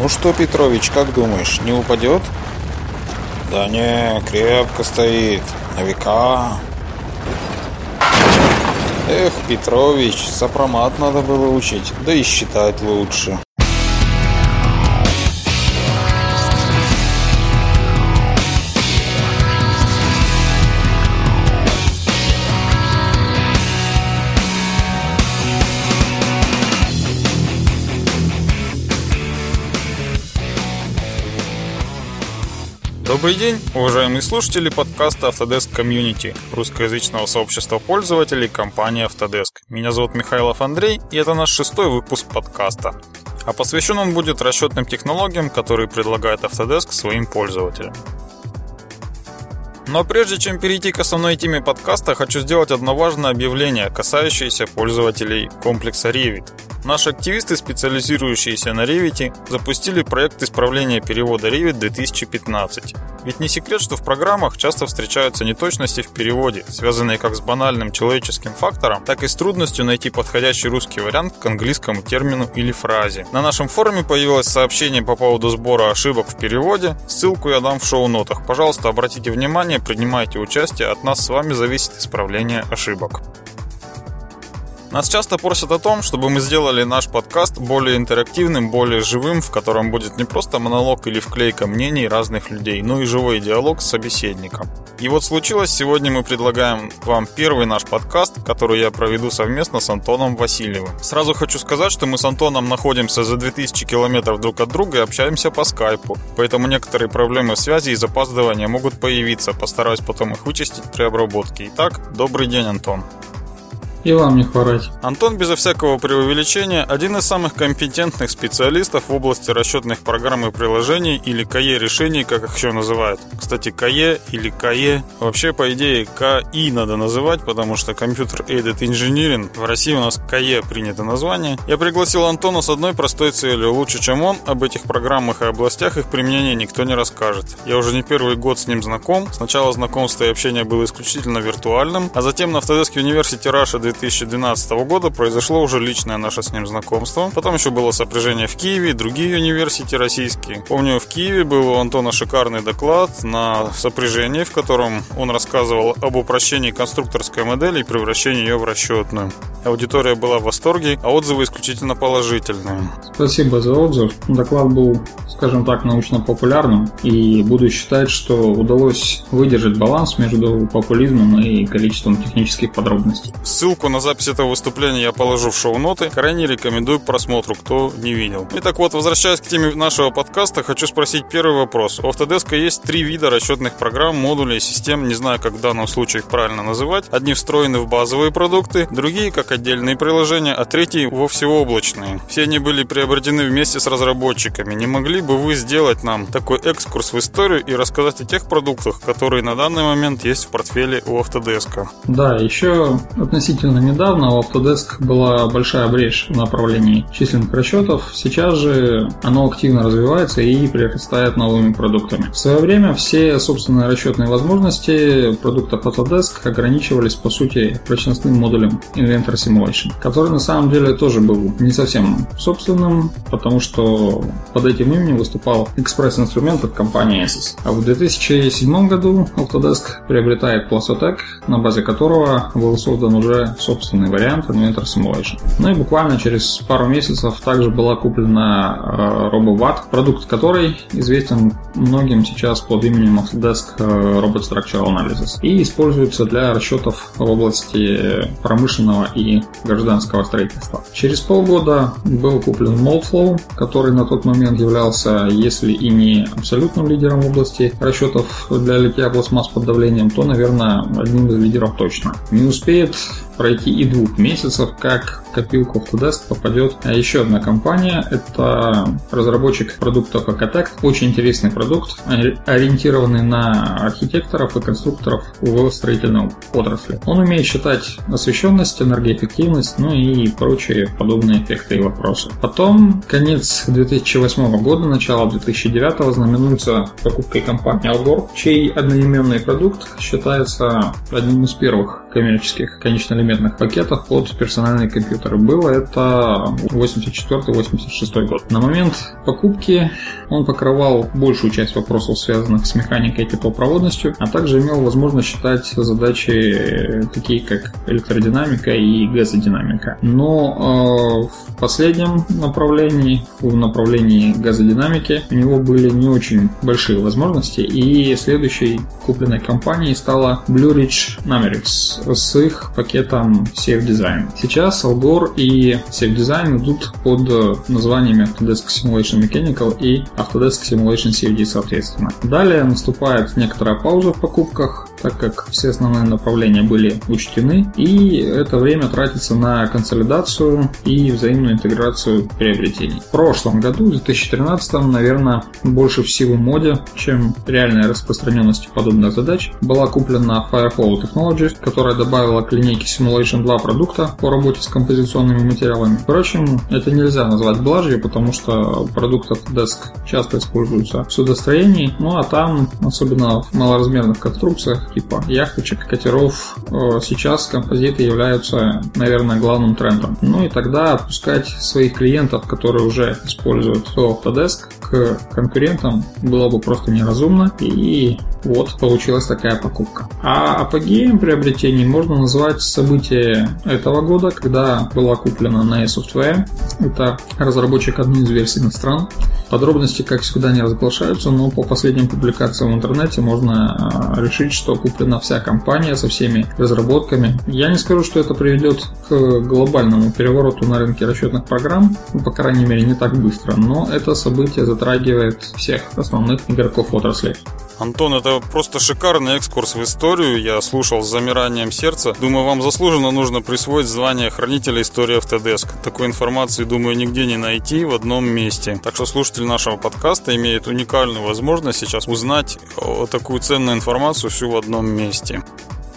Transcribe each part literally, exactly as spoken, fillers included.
Ну что, Петрович, как думаешь, не упадет? Да не, крепко стоит, на века. Эх, Петрович, сопромат надо было учить, да и считать лучше. Добрый день, уважаемые слушатели подкаста Autodesk Community, русскоязычного сообщества пользователей компании Autodesk. Меня зовут Михаилов Андрей, и это наш шестой выпуск подкаста. А посвящен он будет расчетным технологиям, которые предлагает Autodesk своим пользователям. Но прежде чем перейти к основной теме подкаста, хочу сделать одно важное объявление, касающееся пользователей комплекса Revit. Наши активисты, специализирующиеся на Revit, запустили проект исправления перевода Revit две тысячи пятнадцать. Ведь не секрет, что в программах часто встречаются неточности в переводе, связанные как с банальным человеческим фактором, так и с трудностью найти подходящий русский вариант к английскому термину или фразе. На нашем форуме появилось сообщение по поводу сбора ошибок в переводе, ссылку я дам в шоу-нотах. Пожалуйста, обратите внимание, принимайте участие, от нас с вами зависит исправление ошибок. Нас часто просят о том, чтобы мы сделали наш подкаст более интерактивным, более живым, в котором будет не просто монолог или вклейка мнений разных людей, но и живой диалог с собеседником. И вот случилось, сегодня мы предлагаем вам первый наш подкаст, который я проведу совместно с Антоном Васильевым. Сразу хочу сказать, что мы с Антоном находимся за две тысячи километров друг от друга и общаемся по скайпу, поэтому некоторые проблемы связи и запаздывания могут появиться, постараюсь потом их вычистить при обработке. Итак, добрый день, Антон. И вам не хворать. Антон, безо всякого преувеличения, один из самых компетентных специалистов в области расчетных программ и приложений, или КЕ-решений, как их еще называют. Кстати, КЕ или КЕ, вообще, по идее, КИ надо называть, потому что Computer Aided Engineering, в России у нас КЕ принято название. Я пригласил Антона с одной простой целью. Лучше, чем он, об этих программах и областях их применения никто не расскажет. Я уже не первый год с ним знаком. Сначала знакомство и общение было исключительно виртуальным, а затем на Autodesk University Russia две тысячи двенадцатого года произошло уже личное наше с ним знакомство. Потом еще было сопряжение в Киеве и другие университеты российские. Помню, в Киеве был у Антона шикарный доклад на сопряжении, в котором он рассказывал об упрощении конструкторской модели и превращении ее в расчетную. Аудитория была в восторге, а отзывы исключительно положительные. Спасибо за отзыв. Доклад был, скажем так, научно-популярным, и буду считать, что удалось выдержать баланс между популизмом и количеством технических подробностей. Ссылку на запись этого выступления я положу в шоу-ноты, крайне рекомендую к просмотру, кто не видел. И так вот, возвращаясь к теме нашего подкаста, хочу спросить первый вопрос. У Autodesk есть три вида расчетных программ, модулей и систем, не знаю, как в данном случае их правильно называть. Одни встроены в базовые продукты, другие как отдельные приложения, а третьи вовсе облачные. Все они были приобретены вместе с разработчиками. Не могли бы вы сделать нам такой экскурс в историю и рассказать о тех продуктах, которые на данный момент есть в портфеле у Autodesk? Да, еще относительно недавно у Autodesk была большая брешь в направлении численных расчетов. Сейчас же оно активно развивается и прирастает новыми продуктами. В свое время все собственные расчетные возможности продуктов Autodesk ограничивались, по сути, прочностным модулем Inventor Simulation, который на самом деле тоже был не совсем собственным, потому что под этим именем выступал экспресс-инструмент от компании Esys. А в две тысячи седьмом году Autodesk приобретает Plassotech, на базе которого был создан уже собственный вариант Inventor Simulation. Ну и буквально через пару месяцев также была куплена э, RoboWatt, продукт которой известен многим сейчас под именем Autodesk э, Robot Structural Analysis и используется для расчетов в области промышленного и гражданского строительства. Через полгода был куплен Moldflow, который на тот момент являлся, если и не абсолютным лидером в области расчетов для литья пластмасс под давлением, то, наверное, одним из лидеров точно. Не успеет пройти и двух месяцев, как в копилку Autodesk попадет еще одна компания. Это разработчик продуктов Ecotect. Очень интересный продукт, ориентированный на архитекторов и конструкторов в строительной отрасли. Он умеет считать освещенность, энергоэффективность, ну и прочие подобные эффекты и вопросы. Потом конец две тысячи восьмого года, начало две тысячи девятого знаменуется покупкой компании Algor, чей одноименный продукт считается одним из первых коммерческих конечно-элементных пакетов под персональные компьютеры было. Это восемьдесят четвёртый — восемьдесят шестой год. На момент покупки он покрывал большую часть вопросов, связанных с механикой и теплопроводностью, а также имел возможность считать задачи такие, как электродинамика и газодинамика. Но э, в последнем направлении, в направлении газодинамики, у него были не очень большие возможности, и следующей купленной компанией стала Blue Ridge Numerics с их пакетом Safe Design. Сейчас Algor и Safe Design идут под названиями Autodesk Simulation Mechanical и Autodesk Simulation си эф ди соответственно. Далее наступает некоторая пауза в покупках, так как все основные направления были учтены, и это время тратится на консолидацию и взаимную интеграцию приобретений. В прошлом году, в две тысячи тринадцатом, наверное, больше всего в моде, чем реальная распространенность подобных задач, была куплена Firehole Technologies, которая добавила к линейке Simulation два продукта по работе с композиционными материалами. Впрочем, это нельзя назвать блажью, потому что продукты Autodesk часто используются в судостроении, ну а там, особенно в малоразмерных конструкциях, типа яхточек, катеров, сейчас композиты являются, наверное, главным трендом. Ну и тогда пускать своих клиентов, которые уже используют Autodesk, к конкурентам было бы просто неразумно, и вот получилась такая покупка. А апогеем приобретений можно назвать событие этого года, когда была куплена на Esoftware. Это разработчик одной из версий Nastran. Подробности, как всегда, не разглашаются, но по последним публикациям в интернете можно решить, что куплена вся компания со всеми разработками. Я не скажу, что это приведет к глобальному перевороту на рынке расчетных программ, ну, по крайней мере, не так быстро, но это событие затрагивает всех основных игроков отрасли. Антон, это просто шикарный экскурс в историю. Я слушал с замиранием сердца. Думаю, вам заслуженно нужно присвоить звание хранителя истории Autodesk. Такой информации, думаю, нигде не найти в одном месте. Так что слушатель нашего подкаста имеет уникальную возможность сейчас узнать такую ценную информацию всю в одном месте.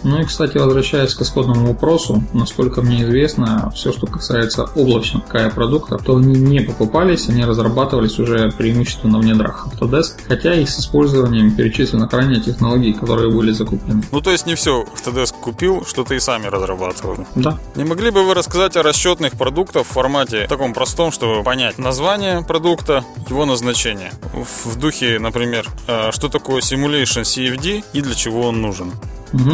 Ну и, кстати, возвращаясь к исходному вопросу, насколько мне известно, все, что касается облачных си эй продуктов, то они не покупались, они разрабатывались уже преимущественно в недрах Autodesk, хотя и с использованием перечисленных ранее технологий, которые были закуплены. Ну то есть не все Autodesk купил, что-то и сами разрабатывали. Да. Не могли бы вы рассказать о расчетных продуктах в формате таком простом, чтобы понять название продукта, его назначение? В духе, например, что такое Simulation си эф ди и для чего он нужен? Угу.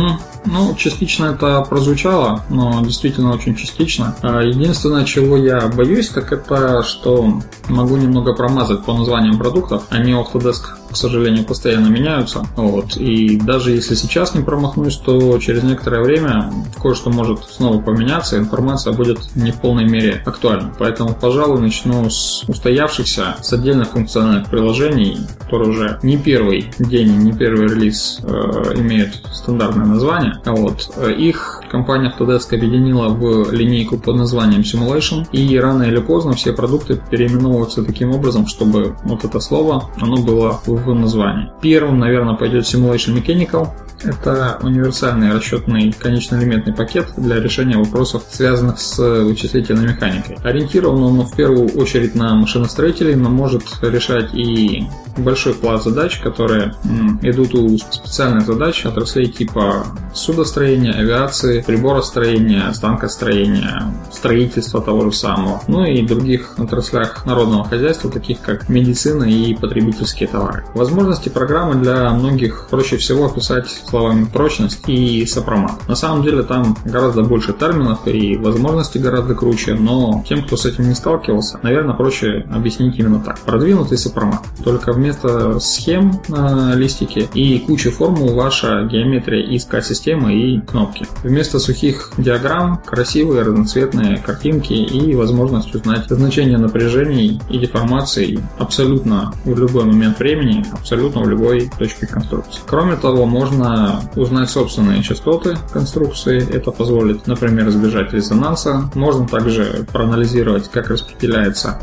Ну, частично это прозвучало, но действительно очень частично. Единственное, чего я боюсь, так это, что могу немного промазать по названиям продуктов. Они у Autodesk, к сожалению, постоянно меняются. Вот. И даже если сейчас не промахнусь, то через некоторое время кое-что может снова поменяться, информация будет не в полной мере актуальна. Поэтому, пожалуй, начну с устоявшихся, с отдельных функциональных приложений, которые уже не первый день, не первый релиз э, имеют стандартное название. Вот. Их компания Autodesk объединила в линейку под названием Simulation, и рано или поздно все продукты переименовываются таким образом, чтобы вот это слово, оно было в в названии. Первым, наверное, пойдет Simulation Mechanical. Это универсальный расчетный конечноэлементный пакет для решения вопросов, связанных с вычислительной механикой. Ориентирован он в первую очередь на машиностроителей, но может решать и большой пласт задач, которые идут у специальных задач отраслей типа судостроения, авиации, приборостроения, станкостроения, строительства того же самого, ну и других отраслях народного хозяйства, таких как медицина и потребительские товары. Возможности программы для многих проще всего описать словами прочность и сопромат. На самом деле там гораздо больше терминов и возможности гораздо круче, но тем, кто с этим не сталкивался, наверное, проще объяснить именно так. Продвинутый сопромат. Только вместо схем на листике и кучи формул ваша геометрия из К-системы и кнопки. Вместо сухих диаграмм красивые разноцветные картинки и возможность узнать значение напряжений и деформаций абсолютно в любой момент времени, абсолютно в любой точке конструкции. Кроме того, можно узнать собственные частоты конструкции. Это позволит, например, избежать резонанса. Можно также проанализировать, как распределяется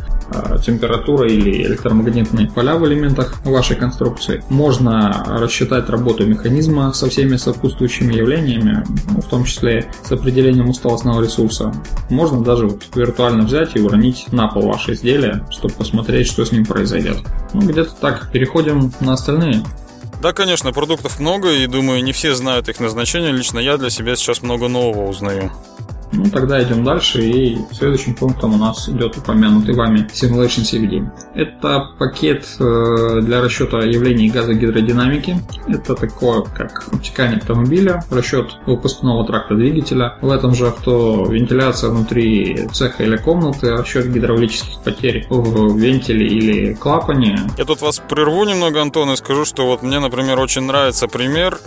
температура или электромагнитные поля в элементах вашей конструкции. Можно рассчитать работу механизма со всеми сопутствующими явлениями, в том числе с определением усталостного ресурса. Можно даже вот виртуально взять и уронить на пол ваше изделие, чтобы посмотреть, что с ним произойдет. Ну, где-то так. Переходим на остальные. Да, конечно, продуктов много, и думаю, не все знают их назначение. Лично я для себя сейчас много нового узнаю. Ну, тогда идем дальше, и следующим пунктом у нас идет упомянутый вами Simulation си эф ди. Это пакет для расчета явлений газогидродинамики. Это такое, как обтекание автомобиля, расчет выпускного тракта двигателя. В этом же авто вентиляция внутри цеха или комнаты, расчет гидравлических потерь в вентиле или клапане. Я тут вас прерву немного, Антон, и скажу, что вот мне, например, очень нравится пример,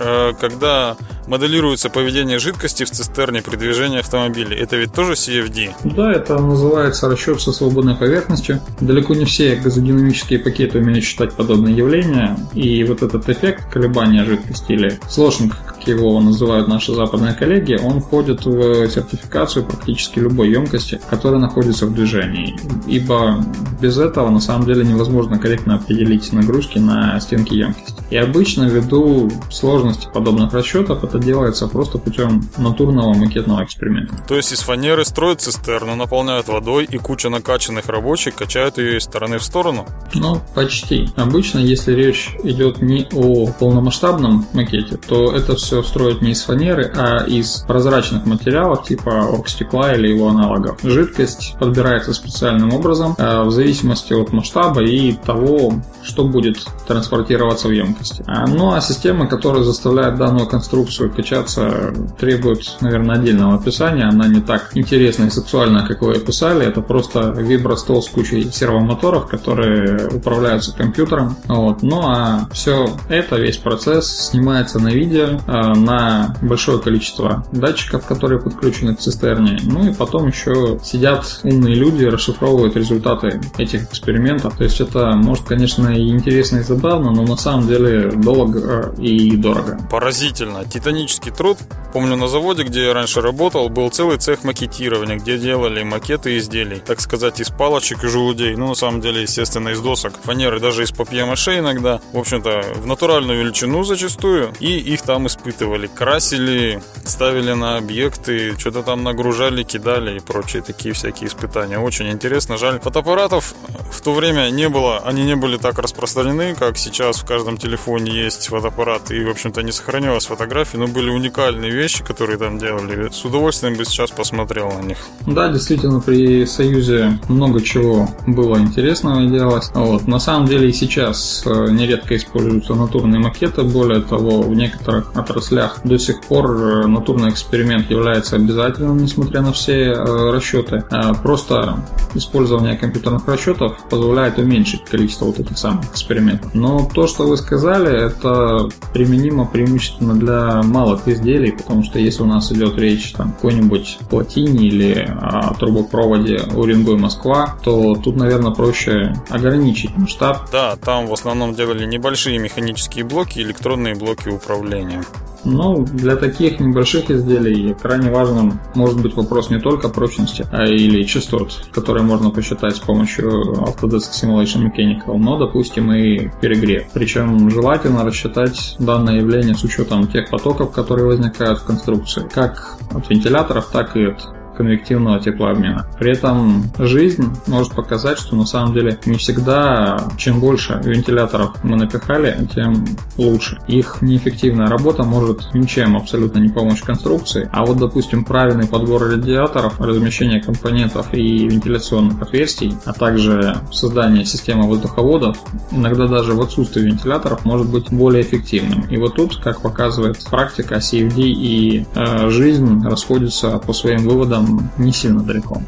когда моделируется поведение жидкости в цистерне при движении автомобиля. Это ведь тоже си эф ди? Да, это называется расчет со свободной поверхностью. Далеко не все газодинамические пакеты умеют считать подобные явления, и вот этот эффект колебания жидкости, или сложник, как его называют наши западные коллеги, он входит в сертификацию практически любой емкости, которая находится в движении, ибо без этого на самом деле невозможно корректно определить нагрузки на стенки емкости. И обычно ввиду сложности подобных расчетов это делается просто путем натурного макетного эксперимента. То есть из фанеры строят цистерну, наполняют водой, и куча накачанных рабочих качают ее из стороны в сторону? Ну, почти. Обычно, если речь идет не о полномасштабном макете, то это все строят не из фанеры, а из прозрачных материалов типа оргстекла или его аналогов. Жидкость подбирается специальным образом в зависимости от масштаба и того, что будет транспортироваться в емкости. Ну, а система, которая заставляет данную конструкцию качаться, требует, наверное, отдельного описания. Она не так интересна и сексуальна, как вы описали. Это просто вибростол с кучей сервомоторов, которые управляются компьютером. Вот. Ну а все это, весь процесс снимается на видео, на большое количество датчиков, которые подключены к цистерне. Ну и потом еще сидят умные люди, расшифровывают результаты этих экспериментов. То есть это может, конечно, и интересно, и забавно, но на самом деле долго и дорого. Поразительно. Титанический труд. Помню, на заводе, где я раньше работал, был целый цех макетирования, где делали макеты изделий, так сказать, из палочек и желудей, ну, на самом деле, естественно, из досок, фанеры, даже из папье-маше иногда, в общем-то, в натуральную величину зачастую, и их там испытывали, красили, ставили на объекты, что-то там нагружали, кидали и прочие такие всякие испытания. Очень интересно, жаль, фотоаппаратов в то время не было, они не были так распространены, как сейчас в каждом телефоне есть фотоаппарат, и, в общем-то, не сохранилось фотографии, но были уникальные вещи, которые там делали, с удовольствием бы сейчас посмотрел на них. Да, действительно, при Союзе много чего было интересного делалось. Вот. На самом деле и сейчас нередко используются натурные макеты. Более того, в некоторых отраслях до сих пор натурный эксперимент является обязательным, несмотря на все расчеты. Просто использование компьютерных расчетов позволяет уменьшить количество вот этих самых экспериментов. Но то, что вы сказали, это применимо преимущественно для малых изделий, потому что если у нас идет речь там какой нибудь плотине или о трубопроводе Уренгой-Москва, то тут, наверное, проще ограничить масштаб. Да, там в основном делали небольшие механические блоки, электронные блоки управления. Ну, для таких небольших изделий крайне важным может быть вопрос не только прочности, а или частот, которые можно посчитать с помощью Autodesk Simulation Mechanical, но, допустим, и перегрев. Причем желательно рассчитать данное явление с учетом тех потоков, которые возникают в конструкции, как от вентиляторов, так и от конвективного теплообмена. При этом жизнь может показать, что на самом деле не всегда, чем больше вентиляторов мы напихали, тем лучше. Их неэффективная работа может ничем абсолютно не помочь конструкции, а вот, допустим, правильный подбор радиаторов, размещение компонентов и вентиляционных отверстий, а также создание системы воздуховодов, иногда даже в отсутствии вентиляторов, может быть более эффективным. И вот тут, как показывает практика, си эф ди и э, жизнь расходятся по своим выводам не сильно далеко.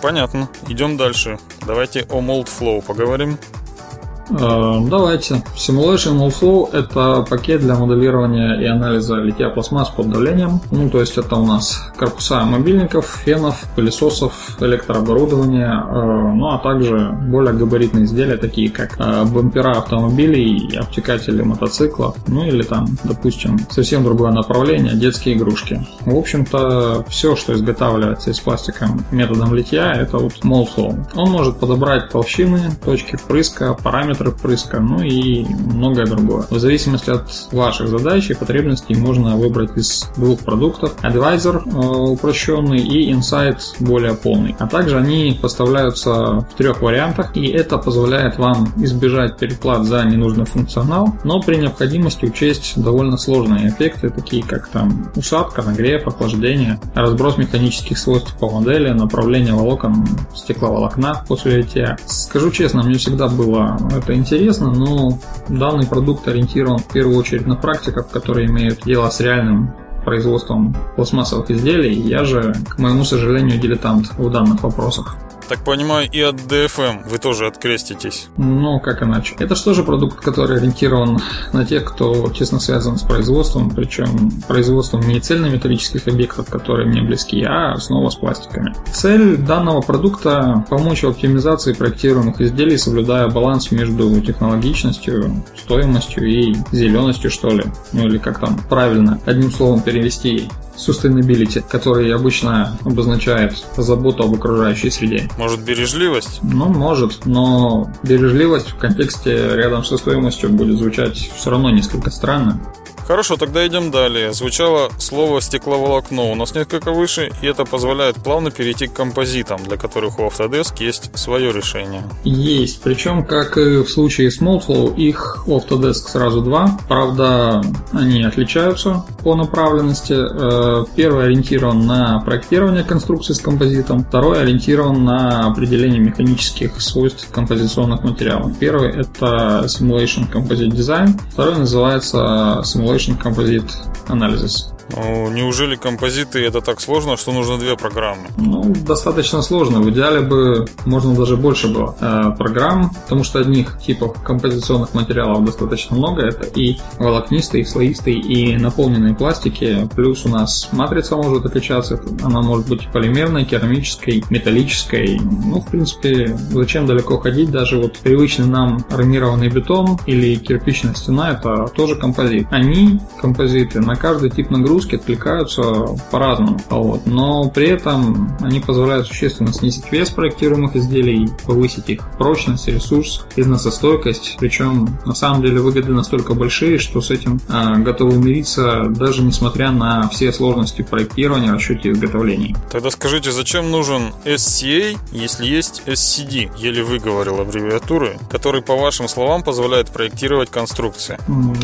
Понятно. Идем дальше. Давайте о Moldflow поговорим. Давайте. Simulation Moldflow — это пакет для моделирования и анализа литья пластмасс под давлением. Ну, то есть это у нас корпуса мобильников, фенов, пылесосов, электрооборудования, ну, а также более габаритные изделия, такие как бампера автомобилей, обтекатели мотоциклов, ну, или там, допустим, совсем другое направление, детские игрушки. В общем-то, все, что изготавливается из пластика методом литья, это вот Moldflow. Он может подобрать толщины, точки впрыска, параметры, параметр впрыска, ну и многое другое. В зависимости от ваших задач и потребностей можно выбрать из двух продуктов: Advisor упрощенный и Insight более полный. А также они поставляются в трех вариантах, и это позволяет вам избежать переплат за ненужный функционал, но при необходимости учесть довольно сложные эффекты, такие как там усадка, нагрев, охлаждение, разброс механических свойств по модели, направление волокон стекловолокна после литья. Скажу честно, мне всегда было это интересно, но данный продукт ориентирован в первую очередь на практиков, которые имеют дело с реальным производством пластмассовых изделий. Я же, к моему сожалению, дилетант в данных вопросах. Так понимаю, и от ди эф эм вы тоже откреститесь. Ну, как иначе. Это же тоже продукт, который ориентирован на тех, кто тесно связан с производством, причем производством не цельнометаллических объектов, которые мне близки, а снова с пластиками. Цель данного продукта – помочь в оптимизации проектируемых изделий, соблюдая баланс между технологичностью, стоимостью и зеленостью, что ли. Ну, или как там правильно, одним словом, перевести sustainability, который обычно обозначает заботу об окружающей среде. Может, бережливость? Ну, может, но бережливость в контексте рядом со стоимостью будет звучать все равно несколько странно. Хорошо, тогда идем далее. Звучало слово «стекловолокно» у нас несколько выше, и это позволяет плавно перейти к композитам, для которых у Autodesk есть свое решение. Есть, причем, как и в случае с Moldflow, их у Autodesk сразу два. Правда, они отличаются по направленности. Первый ориентирован на проектирование конструкции с композитом, второй ориентирован на определение механических свойств композиционных материалов. Первый – это Simulation Composite Design, второй называется Simulation Composite Analysis. Ну, неужели композиты это так сложно, что нужно две программы? Ну, достаточно сложно. В идеале бы можно даже больше было э, программ, потому что одних типов композиционных материалов достаточно много. Это и волокнистые, и слоистые, и наполненные пластики. Плюс у нас матрица может отличаться. Она может быть полимерной, керамической, металлической. Ну, в принципе, зачем далеко ходить? Даже вот привычный нам армированный бетон или кирпичная стена – это тоже композит. Они, композиты, на каждый тип нагрузки откликаются по-разному, вот. Но при этом они позволяют существенно снизить вес проектируемых изделий, повысить их прочность, ресурс, износостойкость. Причем на самом деле выгоды настолько большие, что с этим э, готовы мириться, даже несмотря на все сложности проектирования, расчете и изготовлений. Тогда скажите, зачем нужен эс си эй, если есть эс си ди, еле выговорил аббревиатуры, который, по вашим словам, позволяет проектировать конструкции?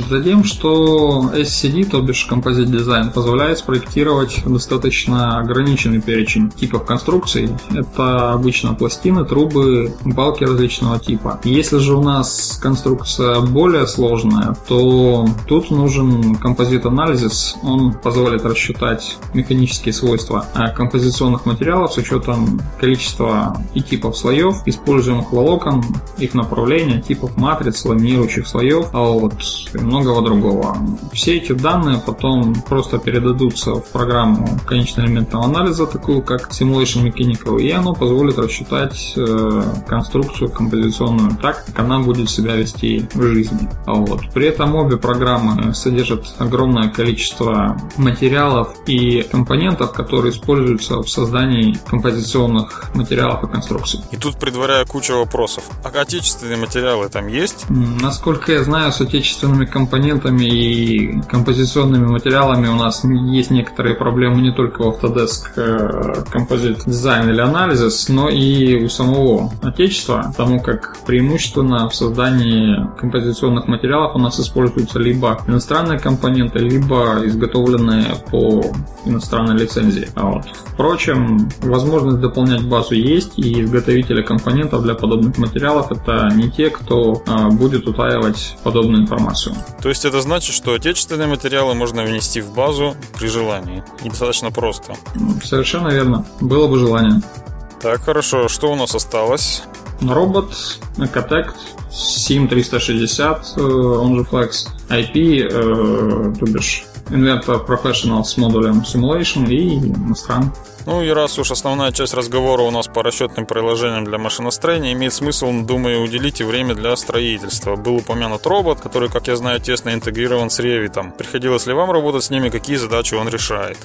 Затем, что эс си ди, то бишь композит дизайн, позволяет спроектировать достаточно ограниченный перечень типов конструкций. Это обычно пластины, трубы, балки различного типа. Если же у нас конструкция более сложная, то тут нужен композит-анализ. Он позволит рассчитать механические свойства композиционных материалов с учетом количества и типов слоев, используемых волокон, их направления, типов матриц, ламинирующих слоев, а вот и многого другого. Все эти данные потом просто передадутся в программу конечноэлементного анализа, такую как Simulation Mechanical, и оно позволит рассчитать э, конструкцию композиционную так, как она будет себя вести в жизни. Вот. При этом обе программы содержат огромное количество материалов и компонентов, которые используются в создании композиционных материалов и конструкций. И тут предваряю кучу вопросов. А отечественные материалы там есть? Насколько я знаю, с отечественными компонентами и композиционными материалами у нас есть некоторые проблемы не только в Autodesk Composite Design или Analysis, но и у самого отечества, потому как преимущественно в создании композиционных материалов у нас используются либо иностранные компоненты, либо изготовленные по иностранной лицензии. А вот. Впрочем, возможность дополнять базу есть, и изготовители компонентов для подобных материалов это не те, кто будет утаивать подобную информацию. То есть это значит, что отечественные материалы можно внести в базу базу при желании. И достаточно просто. Совершенно верно. Было бы желание. Так, хорошо. Что у нас осталось? Робот, Ecotect, Sim триста шестьдесят, он же Flex, ай пи, э, то бишь Inventor Professional с модулем Simulation и Nastran. Ну и раз уж основная часть разговора у нас по расчетным приложениям для машиностроения, имеет смысл, думаю, уделить и время для строительства. Был упомянут робот, который, как я знаю, тесно интегрирован с Revit. Приходилось ли вам работать с ними, какие задачи он решает?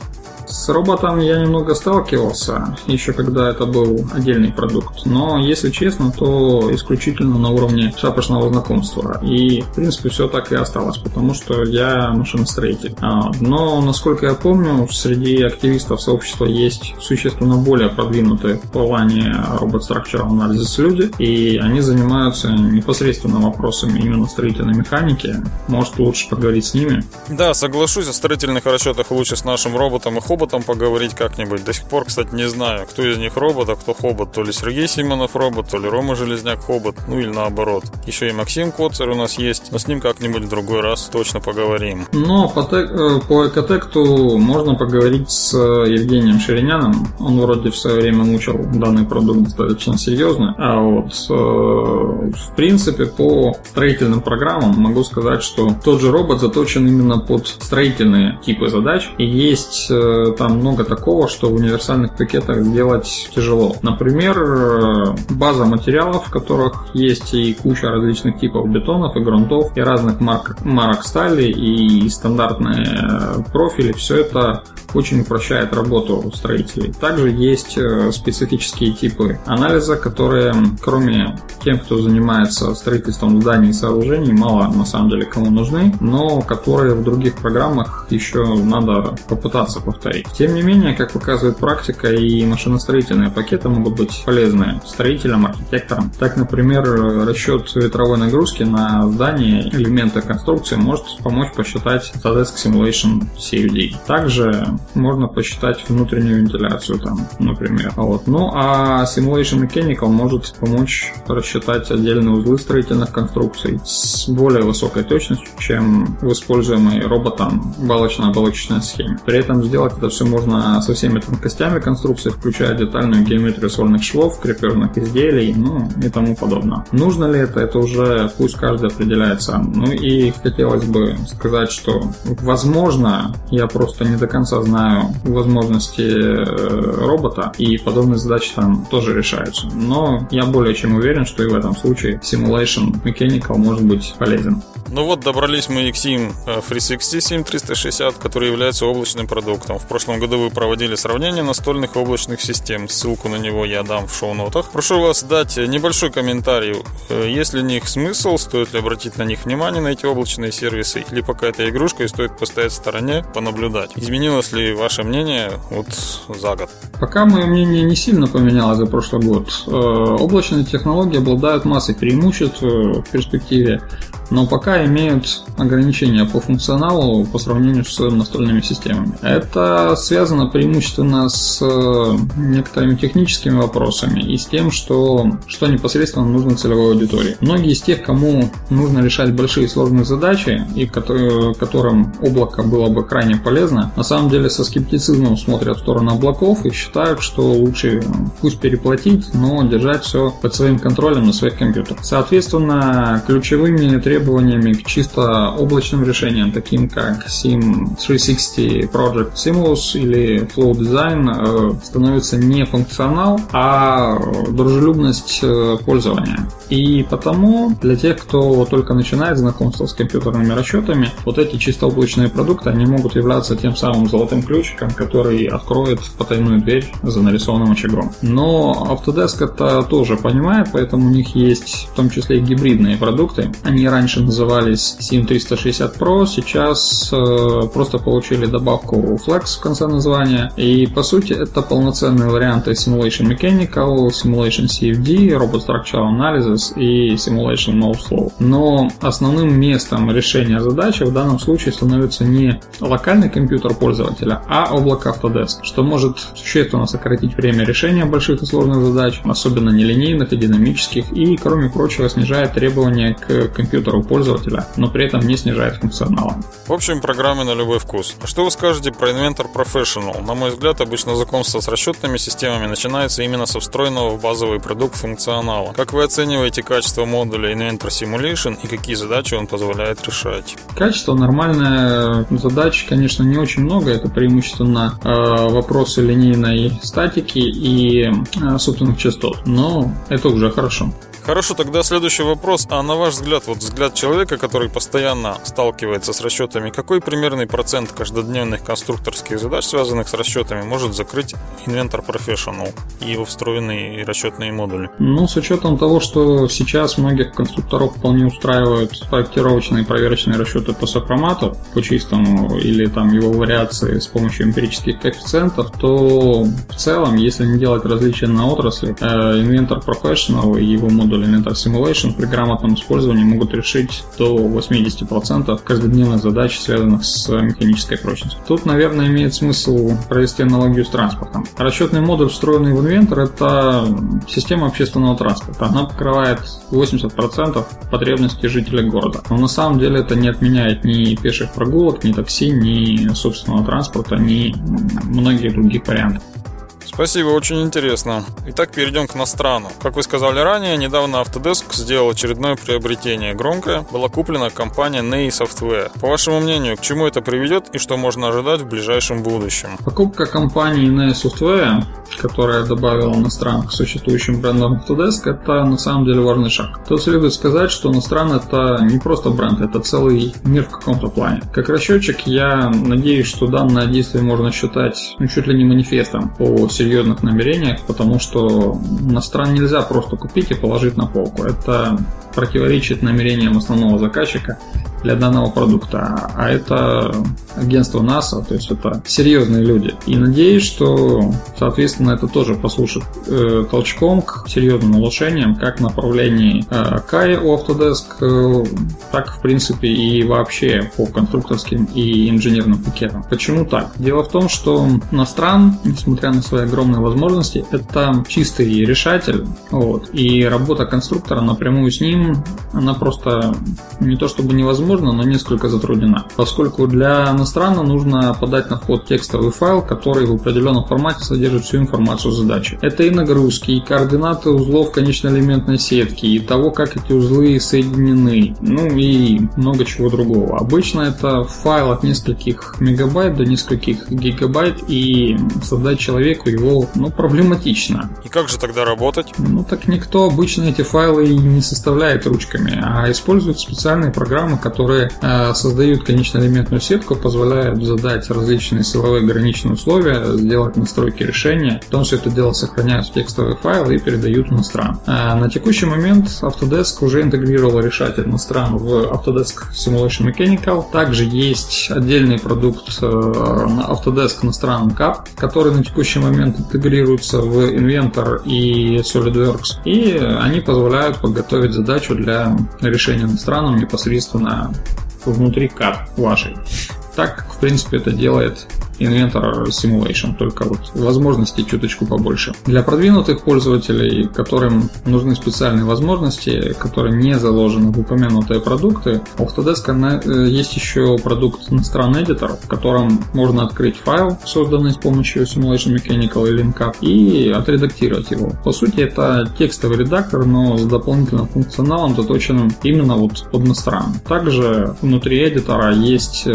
С роботом я немного сталкивался, еще когда это был отдельный продукт, но, если честно, то исключительно на уровне шапочного знакомства. И, в принципе, все так и осталось, потому что я машиностроитель. Но, насколько я помню, среди активистов сообщества есть существенно более продвинутые в плане Robot Structural Analysis люди, и они занимаются непосредственно вопросами именно строительной механики. Может, лучше поговорить с ними? Да, соглашусь, о строительных расчетах лучше с нашим роботом и хоботом поговорить как-нибудь. До сих пор, кстати, не знаю, кто из них робот, а кто хобот. То ли Сергей Симонов робот, то ли Рома Железняк хобот, ну или наоборот. Еще и Максим Коцер у нас есть, но с ним как-нибудь в другой раз точно поговорим. Но по, тек- по Экотекту можно поговорить с Евгением Шириняном. Он вроде в свое время мучил данный продукт достаточно серьезно. А вот э, в принципе по строительным программам могу сказать, что тот же робот заточен именно под строительные типы задач. И есть э, там много такого, что в универсальных пакетах делать тяжело. Например, э, база материалов, в которых есть и куча различных типов бетонов и грунтов, и разных марок, марок стали, и стандартные профили. Все это очень упрощает работу строителей. Также есть специфические типы анализа, которые, кроме тем, кто занимается строительством зданий и сооружений, мало на самом деле кому нужны, но которые в других программах еще надо попытаться повторить. Тем не менее, как показывает практика, и машиностроительные пакеты могут быть полезны строителям, архитекторам. Так, например, расчет ветровой нагрузки на здание, элементы конструкции может помочь посчитать Autodesk Simulation си эф ди. Также можно посчитать внутреннюю вентиляцию там, например. Вот. Ну а Simulation Mechanical может помочь рассчитать отдельные узлы строительных конструкций с более высокой точностью, чем в используемой роботом балочно-оболочечной схеме. При этом сделать это все можно со всеми тонкостями конструкции, включая детальную геометрию сварных швов, креперных изделий, ну и тому подобное. Нужно ли это? Это уже пусть каждый определяет сам. Ну и хотелось бы сказать, что возможно, я просто не до конца знаю возможности робота, и подобные задачи там тоже решаются. Но я более чем уверен, что и в этом случае Simulation Mechanical может быть полезен. Ну вот, добрались мы и к Sim триста шестьдесят, Sim триста шестьдесят, который является облачным продуктом. В прошлом году вы проводили сравнение настольных облачных систем. Ссылку на него я дам в шоу-нотах. Прошу вас дать небольшой комментарий. Есть ли в них смысл, стоит ли обратить на них внимание, на эти облачные сервисы, или пока это игрушка и стоит постоять в стороне, понаблюдать. Изменилось ли ваше мнение вот за год? Пока мое мнение не сильно поменялось за прошлый год. Облачные технологии обладают массой преимуществ в перспективе, но пока имеют ограничения по функционалу по сравнению с настольными системами. Это связано преимущественно с некоторыми техническими вопросами и с тем, что, что непосредственно нужно целевой аудитории. Многие из тех, кому нужно решать большие сложные задачи, и которые, которым облако было бы крайне полезно, на самом деле со скептицизмом смотрят в сторону облаков и считают, что лучше пусть переплатить, но держать все под своим контролем на своих компьютерах. Соответственно, ключевыми требованиями требованиями к чисто облачным решениям, таким как Sim триста шестьдесят Project Simulus или Flow Design, становится не функционал, а дружелюбность пользования. И потому для тех, кто только начинает знакомство с компьютерными расчетами, вот эти чисто облачные продукты, они могут являться тем самым золотым ключиком, который откроет потайную дверь за нарисованным очагом. Но Autodesk это тоже понимает, поэтому у них есть в том числе и гибридные продукты. Они раньше назывались Sim триста шестьдесят Pro, сейчас э, просто получили добавку Flex в конце названия. И по сути это полноценные варианты Simulation Mechanical, Simulation си эф ди, Robot Structural Analysis и Simulation Moldflow. Но основным местом решения задачи в данном случае становится не локальный компьютер пользователя, а облако Autodesk, что может существенно сократить время решения больших и сложных задач, особенно нелинейных и динамических, и, кроме прочего, снижает требования к компьютеру пользователя, но при этом не снижает функционала. В общем, программы на любой вкус. Что вы скажете про Inventor Professional? На мой взгляд, обычно знакомство с расчетными системами начинается именно со встроенного в базовый продукт функционала. Как вы оцениваете качество модуля Inventor Simulation и какие задачи он позволяет решать? Качество нормальное, задач, конечно, не очень много. Это преимущественно э, вопросы линейной статики и э, собственных частот, но это уже хорошо. Хорошо, тогда следующий вопрос. А на ваш взгляд, вот взгляд человека, который постоянно сталкивается с расчетами, какой примерный процент каждодневных конструкторских задач, связанных с расчетами, может закрыть Inventor Professional и его встроенные расчетные модули? Ну, с учетом того, что сейчас многих конструкторов вполне устраивают проектировочные и проверочные расчеты по сопромату, по чистому, или там его вариации с помощью эмпирических коэффициентов, то в целом, если не делать различия на отрасли, Inventor Professional и его модуль Inventor Simulation при грамотном использовании могут решить до восемьдесят процентов каждодневных задач, связанных с механической прочностью. Тут, наверное, имеет смысл провести аналогию с транспортом. Расчетный модуль, встроенный в Inventor, это система общественного транспорта. Она покрывает восемьдесят процентов потребностей жителей города. Но на самом деле это не отменяет ни пеших прогулок, ни такси, ни собственного транспорта, ни многих других вариантов. Спасибо, очень интересно. Итак, перейдем к Настрану. Как вы сказали ранее, недавно Autodesk сделал очередное приобретение. Громкое была куплена компания Esoftware. По вашему мнению, к чему это приведет и что можно ожидать в ближайшем будущем? Покупка компании Esoftware, которая добавила Настран к существующим брендам Autodesk, это на самом деле важный шаг. Тут следует сказать, что Настран это не просто бренд, это целый мир в каком-то плане. Как расчетчик, я надеюсь, что данное действие можно считать ну, чуть ли не манифестом по серьезных намерениях, потому что Настран нельзя просто купить и положить на полку. Это противоречит намерениям основного заказчика для данного продукта, а это агентство НАСА, то есть это серьезные люди. И надеюсь, что, соответственно, это тоже послужит э, толчком к серьезным улучшениям, как в направлении э, КАИ у Autodesk, э, так, в принципе, и вообще по конструкторским и инженерным пакетам. Почему так? Дело в том, что Настран, несмотря на свои огромные возможности, это чистый решатель, вот, и работа конструктора напрямую с ним, она просто не то чтобы невозможна, но несколько затруднена, поскольку для Настрана нужно подать на вход текстовый файл, который в определенном формате содержит всю информацию задачи. Это и нагрузки, и координаты узлов конечноэлементной сетки, и того, как эти узлы соединены, ну и много чего другого. Обычно это файл от нескольких мегабайт до нескольких гигабайт, и создать человеку его ну, проблематично. И как же тогда работать? Ну так никто обычно эти файлы не составляет ручками, а использует специальные программы, которые которые э, создают конечноэлементную сетку, позволяют задать различные силовые граничные условия, сделать настройки решения, потом все это дело сохраняют в текстовый файл и передают в Nastran. Э, на текущий момент Autodesk уже интегрировал решатель Nastran в Autodesk Simulation Mechanical. Также есть отдельный продукт э, Autodesk Nastran Cup, который на текущий момент интегрируется в Inventor и SolidWorks, и они позволяют подготовить задачу для решения Nastran непосредственно внутри карт вашей. Так, в принципе, это делает Inventor Simulation, только вот возможностей чуточку побольше. Для продвинутых пользователей, которым нужны специальные возможности, которые не заложены в упомянутые продукты, у Autodesk есть еще продукт Nastran Editor, в котором можно открыть файл, созданный с помощью Simulation Mechanical или InCut, и отредактировать его. По сути, это текстовый редактор, но с дополнительным функционалом, заточенным именно вот под Nastran. Также внутри эдитора есть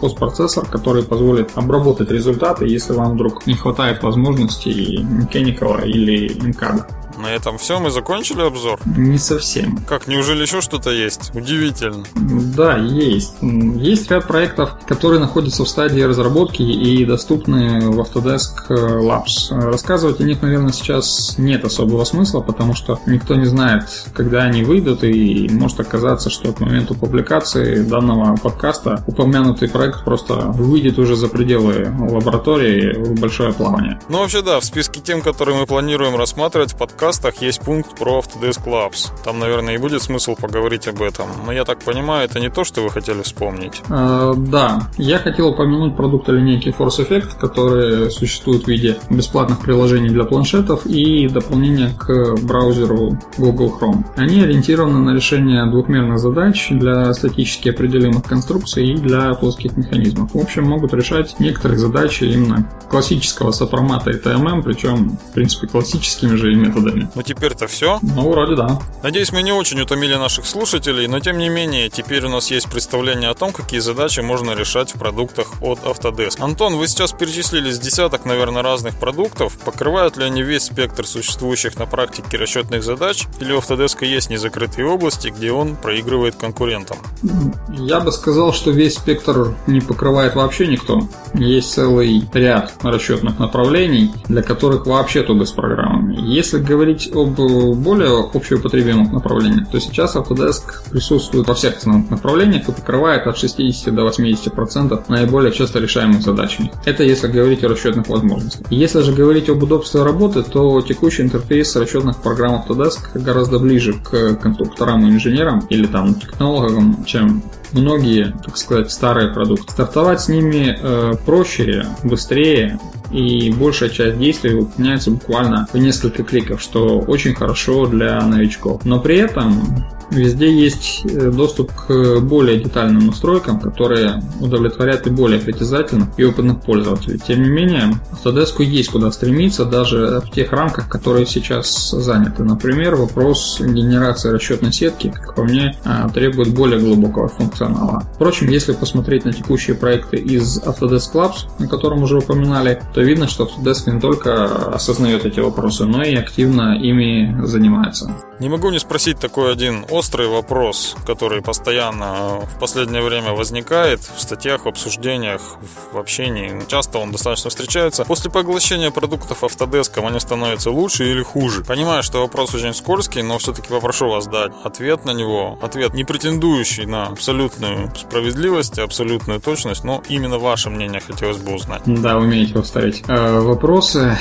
постпроцессор, который позволит обработать результаты, если вам вдруг не хватает возможностей Mechanical или InCut. На этом все, мы закончили обзор? Не совсем. Как, неужели еще что-то есть? Удивительно. Да, есть. Есть ряд проектов, которые находятся в стадии разработки и доступны в Autodesk Labs. Рассказывать о них, наверное, сейчас нет особого смысла, потому что никто не знает, когда они выйдут, и может оказаться, что к моменту публикации данного подкаста упомянутый проект просто выйдет уже за пределы лаборатории в большое плавание. Ну, вообще, да, в списке тем, которые мы планируем рассматривать в подкасте, есть пункт про Autodesk Labs. Там, наверное, и будет смысл поговорить об этом. Но я так понимаю, это не то, что вы хотели вспомнить. Э, да, я хотел упомянуть продукты линейки Force Effect, которые существуют в виде бесплатных приложений для планшетов и дополнения к браузеру Google Chrome. Они ориентированы на решение двухмерных задач для статически определимых конструкций и для плоских механизмов. В общем, могут решать некоторые задачи именно классического сопромата и тэ эм эм, причем, в принципе, классическими же и методами. Ну теперь-то все? Ну вроде да. Надеюсь, мы не очень утомили наших слушателей, но тем не менее, теперь у нас есть представление о том, какие задачи можно решать в продуктах от Autodesk. Антон, вы сейчас перечислили с десяток, наверное, разных продуктов. Покрывают ли они весь спектр существующих на практике расчетных задач? Или у Autodesk есть незакрытые области, где он проигрывает конкурентам? Я бы сказал, что весь спектр не покрывает вообще никто. Есть целый ряд расчетных направлений, для которых вообще туго с программами. Если говорить об более общеупотребимых направлениях, то сейчас Autodesk присутствует во всех основных направлениях и покрывает от шестидесяти до восьмидесяти процентов наиболее часто решаемых задачами. Это если говорить о расчетных возможностях. Если же говорить об удобстве работы, то текущий интерфейс расчетных программ Autodesk гораздо ближе к конструкторам и инженерам или там технологам, чем многие, так сказать, старые продукты. Стартовать с ними э, проще, быстрее, и большая часть действий выполняется буквально в несколько кликов, что очень хорошо для новичков. Но при этом везде есть доступ к более детальным настройкам, которые удовлетворят и более притязательных и опытных пользователей. Тем не менее, Autodesk есть куда стремиться даже в тех рамках, которые сейчас заняты. Например, вопрос генерации расчетной сетки, как по мне, требует более глубокого функционала. Впрочем, если посмотреть на текущие проекты из Autodesk Labs, о котором уже упоминали, то видно, что Autodesk не только осознает эти вопросы, но и активно ими занимается. Не могу не спросить такой один острый вопрос, который постоянно в последнее время возникает в статьях, в обсуждениях, в общении. Часто он достаточно встречается. После поглощения продуктов Autodesk они становятся лучше или хуже? Понимаю, что вопрос очень скользкий, но все-таки попрошу вас дать ответ на него. Ответ, не претендующий на абсолютную справедливость, абсолютную точность, но именно ваше мнение хотелось бы узнать. Да, умеете повторить. Э, вопросы...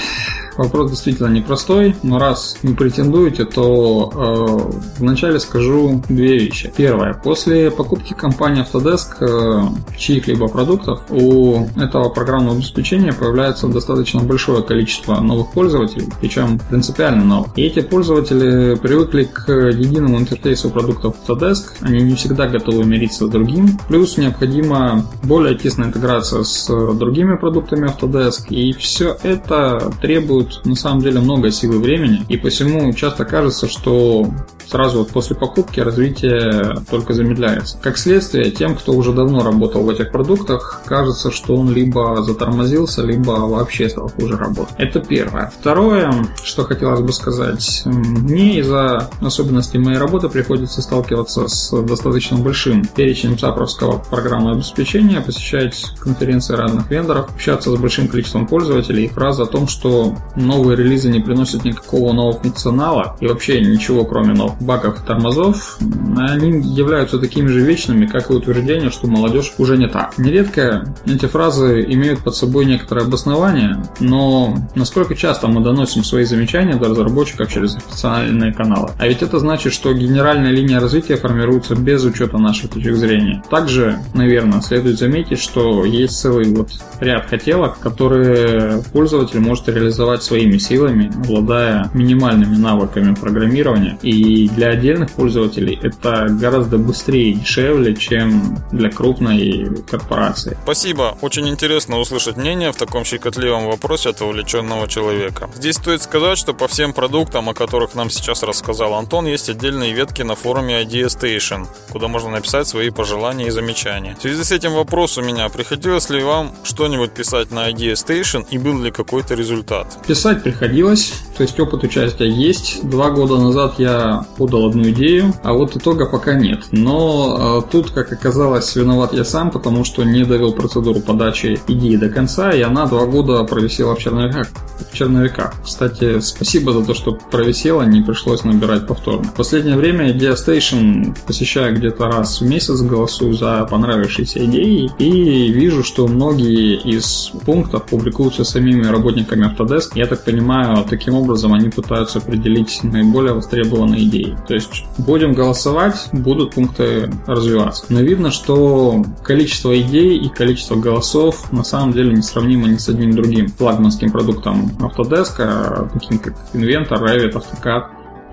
Вопрос действительно непростой, но раз не претендуете, то э, вначале скажу две вещи. Первое. После покупки компании Autodesk э, чьих-либо продуктов у этого программного обеспечения появляется достаточно большое количество новых пользователей, причем принципиально новых. И эти пользователи привыкли к единому интерфейсу продуктов Autodesk, они не всегда готовы мириться с другим, плюс необходима более тесная интеграция с другими продуктами Autodesk, и все это требует на самом деле много сил и времени, и посему часто кажется, что сразу вот после покупки развитие только замедляется. Как следствие, тем, кто уже давно работал в этих продуктах, кажется, что он либо затормозился, либо вообще стал хуже работать. Это первое. Второе, что хотелось бы сказать, мне из-за особенностей моей работы приходится сталкиваться с достаточно большим перечнем сапровского программного обеспечения, посещать конференции разных вендоров, общаться с большим количеством пользователей, и фраза о том, что новые релизы не приносят никакого нового функционала и вообще ничего, кроме новых багов и тормозов, они являются такими же вечными, как и утверждение, что молодежь уже не так. Нередко эти фразы имеют под собой некоторое обоснование, но насколько часто мы доносим свои замечания до разработчиков через официальные каналы? А ведь это значит, что генеральная линия развития формируется без учета наших точек зрения. Также, наверное, следует заметить, что есть целый вот ряд хотелок, которые пользователь может реализовать своими силами, обладая минимальными навыками программирования. И для отдельных пользователей это гораздо быстрее и дешевле, чем для крупной корпорации. Спасибо. Очень интересно услышать мнение в таком щекотливом вопросе от увлеченного человека. Здесь стоит сказать, что по всем продуктам, о которых нам сейчас рассказал Антон, есть отдельные ветки на форуме IdeaStation, куда можно написать свои пожелания и замечания. В связи с этим вопрос у меня. Приходилось ли вам что-нибудь писать на IdeaStation и был ли какой-то результат? Писать приходилось, то есть опыт участия есть. Два года назад я подал одну идею, а вот итога пока нет. Но э, тут, как оказалось, виноват я сам, потому что не довел процедуру подачи идеи до конца, и она два года провисела в черновиках. В черновиках. Кстати, спасибо за то, что провисела, не пришлось набирать повторно. В последнее время IdeaStation посещаю где-то раз в месяц, голосую за понравившиеся идеи, и вижу, что многие из пунктов публикуются самими работниками Autodesk. Я так понимаю, таким образом они пытаются определить наиболее востребованные идеи. То есть будем голосовать, будут пункты развиваться. Но видно, что количество идей и количество голосов на самом деле несравнимо ни с одним другим флагманским продуктом Autodesk, таким как Inventor, Revit, AutoCAD.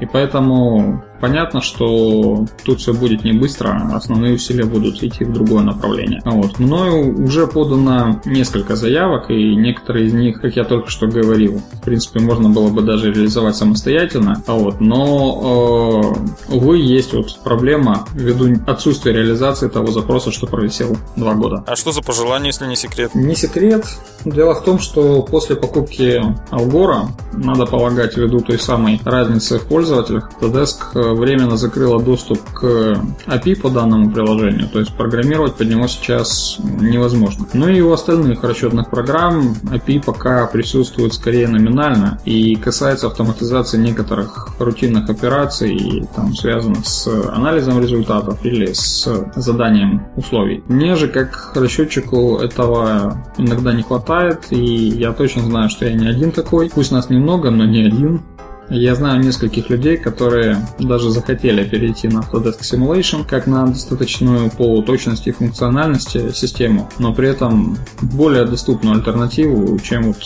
И поэтому Понятно, что тут все будет не быстро, основные усилия будут идти в другое направление. Вот. Мною уже подано несколько заявок, и некоторые из них, как я только что говорил, в принципе, можно было бы даже реализовать самостоятельно. Вот. Но, э, увы, есть вот проблема ввиду отсутствия реализации того запроса, что провисел два года. А что за пожелание, если не секрет? Не секрет. Дело в том, что после покупки Algor, надо полагать, ввиду той самой разницы в пользователях, Autodesk временно закрыла доступ к эй пи ай по данному приложению, то есть программировать под него сейчас невозможно. Ну и у остальных расчетных программ эй пи ай пока присутствует скорее номинально и касается автоматизации некоторых рутинных операций, там, связанных с анализом результатов или с заданием условий. Мне же, как расчетчику, этого иногда не хватает, и я точно знаю, что я не один такой. Пусть нас немного, но не один. Я знаю нескольких людей, которые даже захотели перейти на Autodesk Simulation как на достаточную по точности и функциональности систему, но при этом более доступную альтернативу, чем вот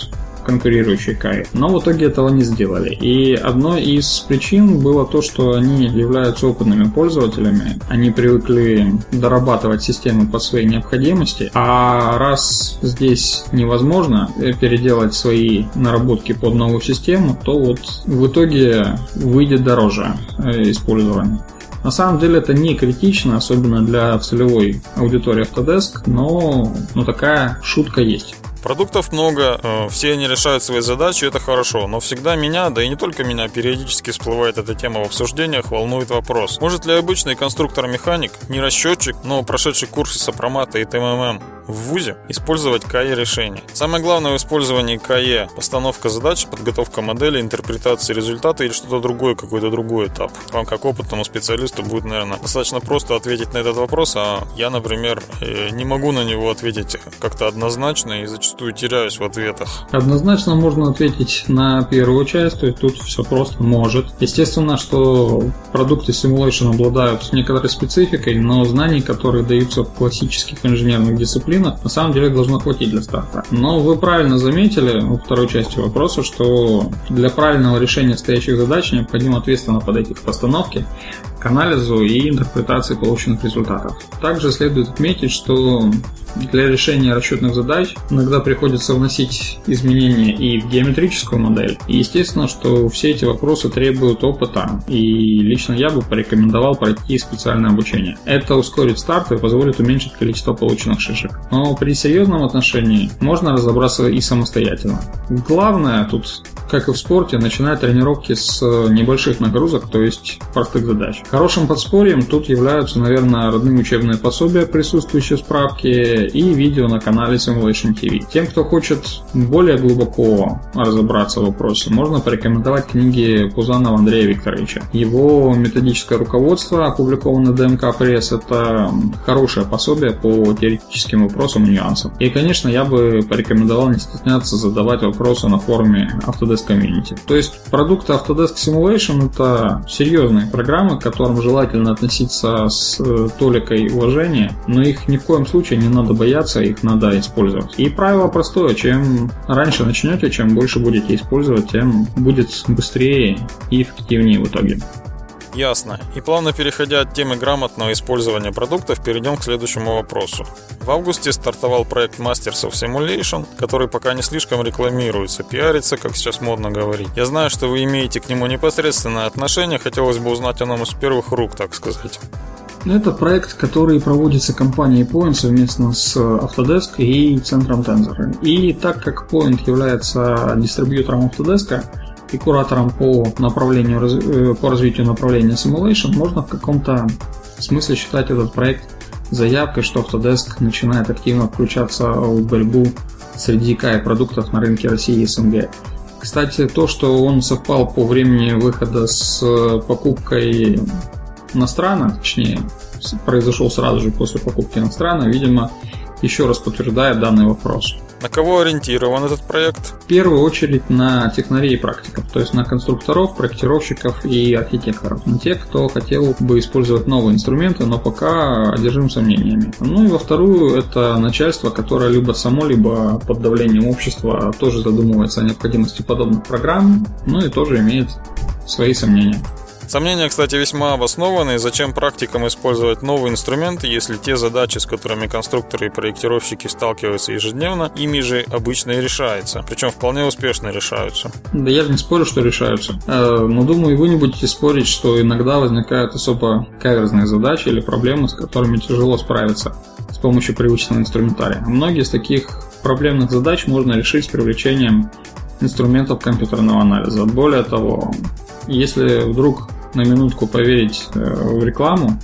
конкурирующей ка и. Но в итоге этого не сделали. И одной из причин было то, что они являются опытными пользователями, они привыкли дорабатывать систему по своей необходимости, а раз здесь невозможно переделать свои наработки под новую систему, то вот в итоге выйдет дороже использование. На самом деле это не критично, особенно для целевой аудитории Autodesk, но, но такая шутка есть. Продуктов много, все они решают свои задачи, это хорошо, но всегда меня, да и не только меня, периодически всплывает эта тема в обсуждениях, волнует вопрос. Может ли обычный конструктор-механик, не расчетчик, но прошедший курсы сопромата и ТММ в вузе, использовать ка и-решения? Самое главное в использовании ка и – постановка задач, подготовка модели, интерпретация результата или что-то другое, какой-то другой этап. Вам, как опытному специалисту, будет, наверное, достаточно просто ответить на этот вопрос, а я, например, не могу на него ответить как-то однозначно и зачастую теряюсь в ответах. Однозначно можно ответить на первую часть, то есть тут все просто может. Естественно, что продукты Simulation обладают некоторой спецификой, но знаний, которые даются в классических инженерных дисциплинах, на самом деле должно хватить для старта. Но вы правильно заметили во второй части вопроса, что для правильного решения стоящих задач необходимо ответственно подойти к постановке, к анализу и интерпретации полученных результатов. Также следует отметить, что для решения расчетных задач иногда приходится вносить изменения и в геометрическую модель. И естественно, что все эти вопросы требуют опыта, и лично я бы порекомендовал пройти специальное обучение. Это ускорит старт и позволит уменьшить количество полученных шишек. Но при серьезном отношении можно разобраться и самостоятельно. Главное тут, как и в спорте, начинать тренировки с небольших нагрузок, то есть простых задач. Хорошим подспорьем тут являются, наверное, родные учебные пособия, присутствующие в справке, и видео на канале Simulation ти ви. Тем, кто хочет более глубоко разобраться в вопросе, можно порекомендовать книги Пузанова Андрея Викторовича. Его методическое руководство, опубликованное ДМК Пресс, это хорошее пособие по теоретическим вопросам и нюансам. И, конечно, я бы порекомендовал не стесняться задавать вопросы на форуме Autodesk Community. То есть продукты Autodesk Simulation — это серьезные программы, к которым желательно относиться с толикой уважения, но их ни в коем случае не надо бояться, их надо использовать. И правило простое: чем раньше начнете, чем больше будете использовать, тем будет быстрее и эффективнее в итоге. Ясно. И плавно переходя от темы грамотного использования продуктов, перейдем к следующему вопросу. В августе стартовал проект Masters of Simulation, который пока не слишком рекламируется, пиарится, как сейчас модно говорить. Я знаю, что вы имеете к нему непосредственное отношение, хотелось бы узнать о нем из первых рук, так сказать. Это проект, который проводится компанией Point совместно с Autodesk и центром Tensor. И так как Point является дистрибьютором Autodesk и куратором по направлению, по развитию направления Simulation, можно в каком-то смысле считать этот проект заявкой, что Autodesk начинает активно включаться в борьбу среди ка и продуктов на рынке России и эс эм гэ. Кстати, то, что он совпал по времени выхода с покупкой Настрана, точнее, произошел сразу же после покупки Настрана, видимо, еще раз подтверждает данный вопрос. На кого ориентирован этот проект? В первую очередь на технарей и практиков, то есть на конструкторов, проектировщиков и архитекторов, на тех, кто хотел бы использовать новые инструменты, но пока одержим сомнениями. Ну и во вторую, это начальство, которое либо само, либо под давлением общества тоже задумывается о необходимости подобных программ, ну и тоже имеет свои сомнения. Сомнения, кстати, весьма обоснованы. Зачем практикам использовать новые инструменты, если те задачи, с которыми конструкторы и проектировщики сталкиваются ежедневно, ими же обычно и решаются. Причем вполне успешно решаются. Да я же не спорю, что решаются. Но думаю, вы не будете спорить, что иногда возникают особо каверзные задачи или проблемы, с которыми тяжело справиться с помощью привычного инструментария. Многие из таких проблемных задач можно решить с привлечением инструментов компьютерного анализа. Более того, если вдруг на минутку поверить в рекламу,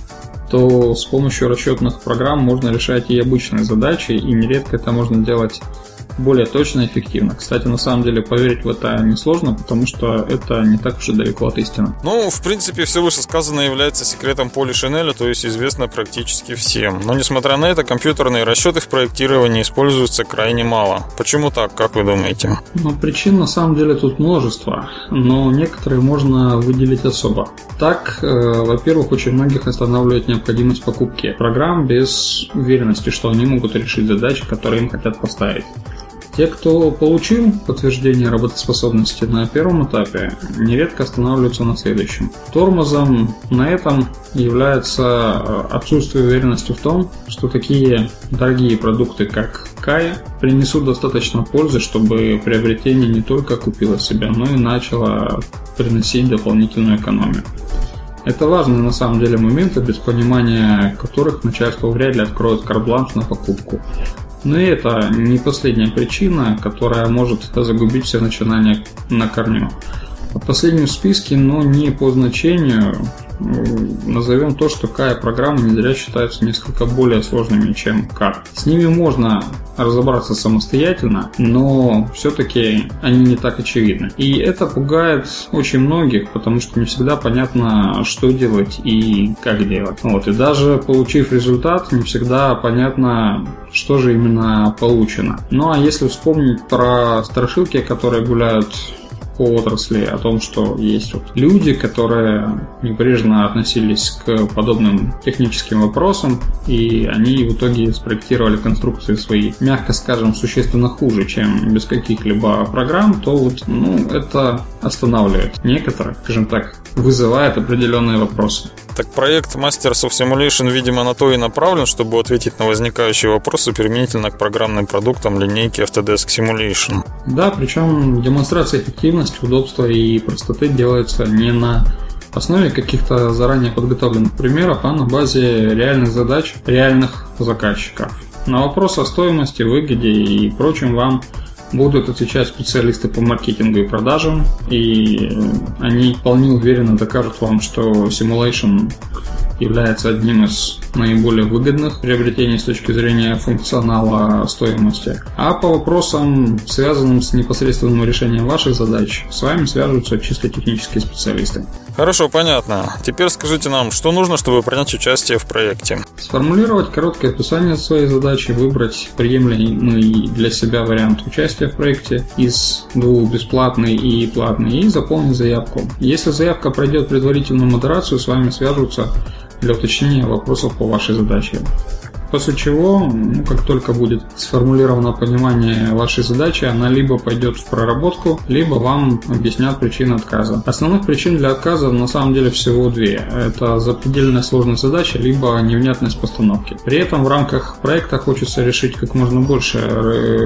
то с помощью расчетных программ можно решать и обычные задачи, и нередко это можно делать более точно и эффективно. Кстати, на самом деле поверить в это несложно, потому что это не так уж и далеко от истины. Ну, в принципе, все вышесказанное является секретом Полишинеля, то есть известно практически всем. Но, несмотря на это, компьютерные расчеты в проектировании используются крайне мало. Почему так, как вы думаете? Ну, причин на самом деле тут множество, но некоторые можно выделить особо. Так, э, во-первых, очень многих останавливает необходимость покупки программ без уверенности, что они могут решить задачи, которые им хотят поставить. Те, кто получил подтверждение работоспособности на первом этапе, нередко останавливаются на следующем. Тормозом на этом является отсутствие уверенности в том, что такие дорогие продукты, как Кая, принесут достаточно пользы, чтобы приобретение не только окупило себя, но и начало приносить дополнительную экономию. Это важные на самом деле моменты, без понимания которых начальство вряд ли откроет карт-бланш на покупку. Но и это не последняя причина, которая может загубить все начинания на корню. Последний в списке, но не по значению, назовем то, что Кая-программы не зря считаются несколько более сложными, чем Кар. С ними можно разобраться самостоятельно, но все-таки они не так очевидны. И это пугает очень многих, потому что не всегда понятно, что делать и как делать. Вот. И даже получив результат, не всегда понятно, что же именно получено. Ну а если вспомнить про страшилки, которые гуляют по отрасли, о том, что есть вот люди, которые небрежно относились к подобным техническим вопросам, и они в итоге спроектировали конструкции свои, мягко скажем, существенно хуже, чем без каких-либо программ, то вот, ну, это останавливает некоторых, скажем так, вызывает определенные вопросы. Так проект Masters of Simulation, видимо, на то и направлен, чтобы ответить на возникающие вопросы применительно к программным продуктам линейки Autodesk Simulation. Да, причем демонстрация эффективности, удобства и простоты делается не на основе каких-то заранее подготовленных примеров, а на базе реальных задач, реальных заказчиков. На вопросы о стоимости, выгоде и прочем вам будут отвечать специалисты по маркетингу и продажам, и они вполне уверенно докажут вам, что Simulation является одним из наиболее выгодных приобретений с точки зрения функционала стоимости. А по вопросам, связанным с непосредственным решением ваших задач, с вами свяжутся чисто технические специалисты. Хорошо, понятно. Теперь скажите нам, что нужно, чтобы принять участие в проекте? Сформулировать короткое описание своей задачи, выбрать приемлемый для себя вариант участия в проекте из двух — бесплатный и платный, и заполнить заявку. Если заявка пройдет предварительную модерацию, с вами свяжутся для уточнения вопросов по вашей задаче. После чего, ну, как только будет сформулировано понимание вашей задачи, она либо пойдет в проработку, либо вам объяснят причины отказа. Основных причин для отказа на самом деле всего две. Это запредельная сложность задачи, либо невнятность постановки. При этом в рамках проекта хочется решить как можно больше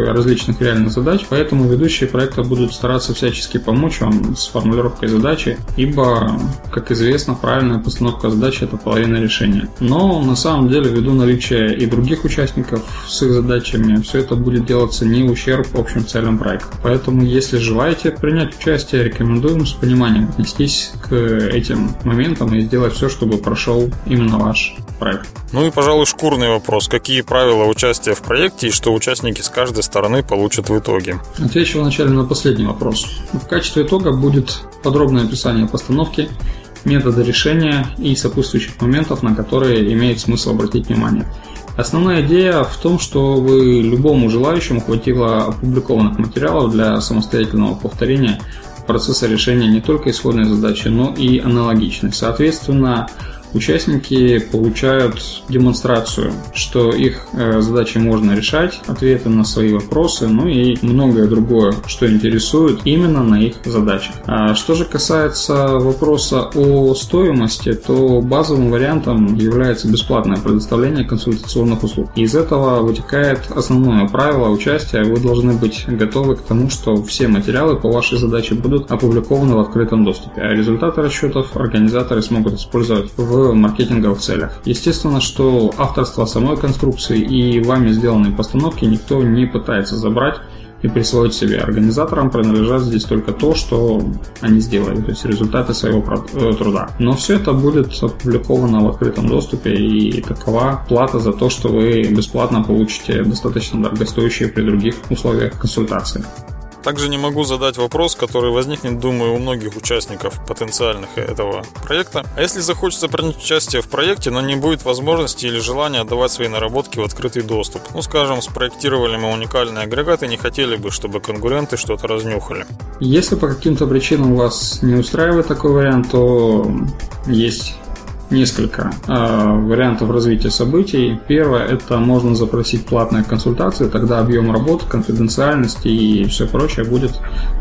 различных реальных задач, поэтому ведущие проекта будут стараться всячески помочь вам с формулировкой задачи, ибо, как известно, правильная постановка задачи – это половина решения. Но на самом деле, ввиду наличия и других участников с их задачами, все это будет делаться не в ущерб общим целям проекта. Поэтому, если желаете принять участие, рекомендуем с пониманием отнестись к этим моментам и сделать все, чтобы прошел именно ваш проект. Ну и, пожалуй, шкурный вопрос. Какие правила участия в проекте и что участники с каждой стороны получат в итоге? Отвечу вначале на последний вопрос. В качестве итога будет подробное описание постановки, методы решения и сопутствующих моментов, на которые имеет смысл обратить внимание. Основная идея в том, чтобы любому желающему хватило опубликованных материалов для самостоятельного повторения процесса решения не только исходной задачи, но и аналогичной. Соответственно, участники получают демонстрацию, что их задачи можно решать, ответы на свои вопросы, ну и многое другое, что интересует именно на их задачах. А что же касается вопроса о стоимости, то базовым вариантом является бесплатное предоставление консультационных услуг. Из этого вытекает основное правило участия. Вы должны быть готовы к тому, что все материалы по вашей задаче будут опубликованы в открытом доступе, а результаты расчетов организаторы смогут использовать в маркетинговых целях. Естественно, что авторство самой конструкции и вами сделанные постановки никто не пытается забрать и присвоить себе. Организаторам принадлежат здесь только то, что они сделали, то есть результаты своего труда. Но все это будет опубликовано в открытом доступе, и такова плата за то, что вы бесплатно получите достаточно дорогостоящие при других условиях консультации. Также не могу задать вопрос, который возникнет, думаю, у многих участников потенциальных этого проекта. А если захочется принять участие в проекте, но не будет возможности или желания отдавать свои наработки в открытый доступ? Ну, скажем, спроектировали мы уникальный агрегат и не хотели бы, чтобы конкуренты что-то разнюхали. Если по каким-то причинам вас не устраивает такой вариант, то есть несколько э, вариантов развития событий. Первое – это можно запросить платные консультации, тогда объем работ, конфиденциальность и все прочее будет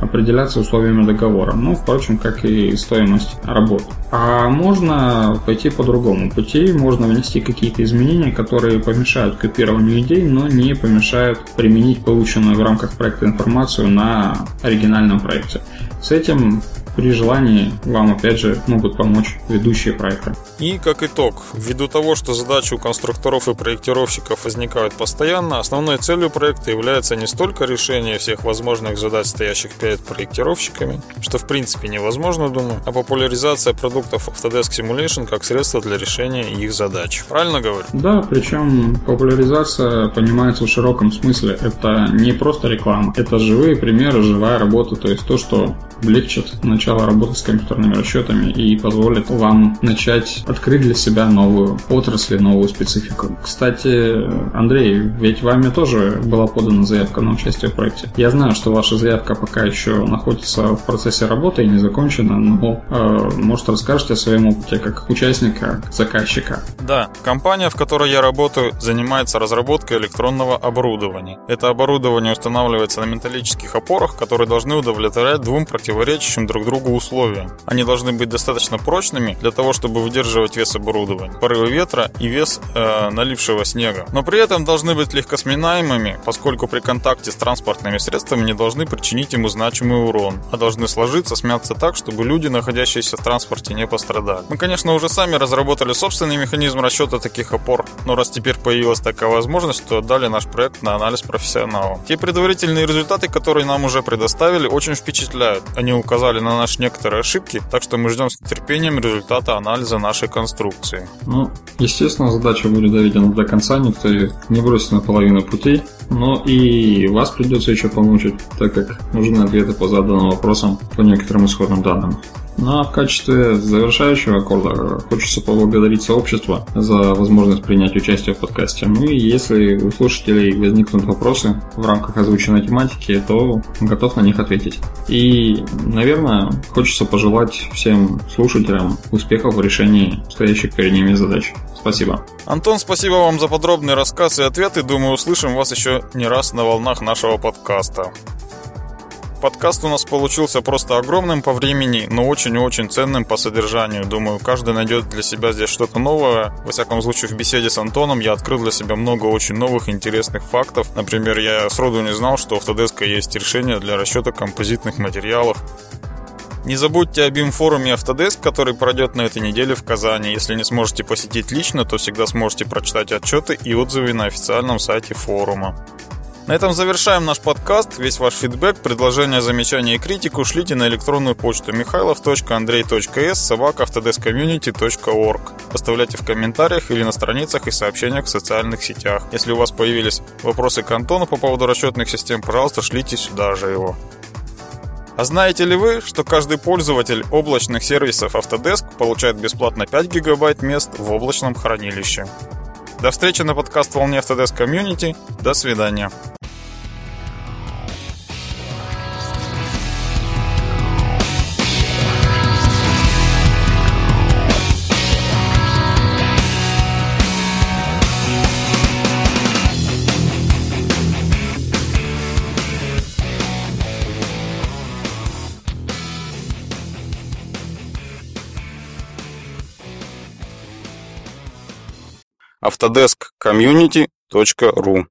определяться условиями договора, ну, впрочем, как и стоимость работ. А можно пойти по другому пути, можно внести какие-то изменения, которые помешают копированию идей, но не помешают применить полученную в рамках проекта информацию на оригинальном проекте. С этим при желании вам, опять же, могут помочь ведущие проекта. И как итог, ввиду того, что задачи у конструкторов и проектировщиков возникают постоянно, основной целью проекта является не столько решение всех возможных задач, стоящих перед проектировщиками, что в принципе невозможно, думаю, а популяризация продуктов Autodesk Simulation как средство для решения их задач. Правильно говорю? Да, причем популяризация понимается в широком смысле. Это не просто реклама, это живые примеры, живая работа, то есть то, что облегчит начало работы с компьютерными расчетами и позволит вам начать открыть для себя новую отрасль, новую специфику. Кстати, Андрей, ведь вами тоже была подана заявка на участие в проекте. Я знаю, что ваша заявка пока еще находится в процессе работы и не закончена, но, э, может, расскажете о своем опыте как участника, как заказчика? Да, компания, в которой я работаю, занимается разработкой электронного оборудования. Это оборудование устанавливается на металлических опорах, которые должны удовлетворять двум противоречащим друг другу условия. Они должны быть достаточно прочными для того, чтобы выдерживать вес оборудования, порывы ветра и вес э, налившего снега. Но при этом должны быть легкосминаемыми, поскольку при контакте с транспортными средствами не должны причинить ему значимый урон, а должны сложиться, смяться так, чтобы люди, находящиеся в транспорте, не пострадали. Мы, конечно, уже сами разработали собственный механизм расчета таких опор, но раз теперь появилась такая возможность, то отдали наш проект на анализ профессионалам. Те предварительные результаты, которые нам уже предоставили, очень впечатляют. Они указали на наши некоторые ошибки, так что мы ждем с нетерпением результата анализа нашей конструкции. Ну, естественно, задача будет доведена до конца, никто ее не бросит на половину пути, но и вас придется еще помучить, так как нужны ответы по заданным вопросам по некоторым исходным данным. Ну а в качестве завершающего аккорда хочется поблагодарить сообщество за возможность принять участие в подкасте. Ну и если у слушателей возникнут вопросы в рамках озвученной тематики, то готов на них ответить. И, наверное, хочется пожелать всем слушателям успехов в решении стоящих перед ними задач. Спасибо. Антон, спасибо вам за подробный рассказ и ответы. Думаю, услышим вас еще не раз на волнах нашего подкаста. Подкаст у нас получился просто огромным по времени, но очень-очень ценным по содержанию. Думаю, каждый найдет для себя здесь что-то новое. Во всяком случае, в беседе с Антоном я открыл для себя много очень новых интересных фактов. Например, я сроду не знал, что у Autodesk есть решение для расчета композитных материалов. Не забудьте о бим-форуме Autodesk, который пройдет на этой неделе в Казани. Если не сможете посетить лично, то всегда сможете прочитать отчеты и отзывы на официальном сайте форума. На этом завершаем наш подкаст. Весь ваш фидбэк, предложения, замечания и критику шлите на электронную почту михайлов точка андрей точка с собака autodesk community точка орг. Оставляйте в комментариях или на страницах и сообщениях в социальных сетях. Если у вас появились вопросы к Антону по поводу расчетных систем, пожалуйста, шлите сюда же его. А знаете ли вы, что каждый пользователь облачных сервисов Autodesk получает бесплатно пять гигабайт мест в облачном хранилище? До встречи на подкаст-волне Autodesk Community. До свидания. autodesk community точка ру.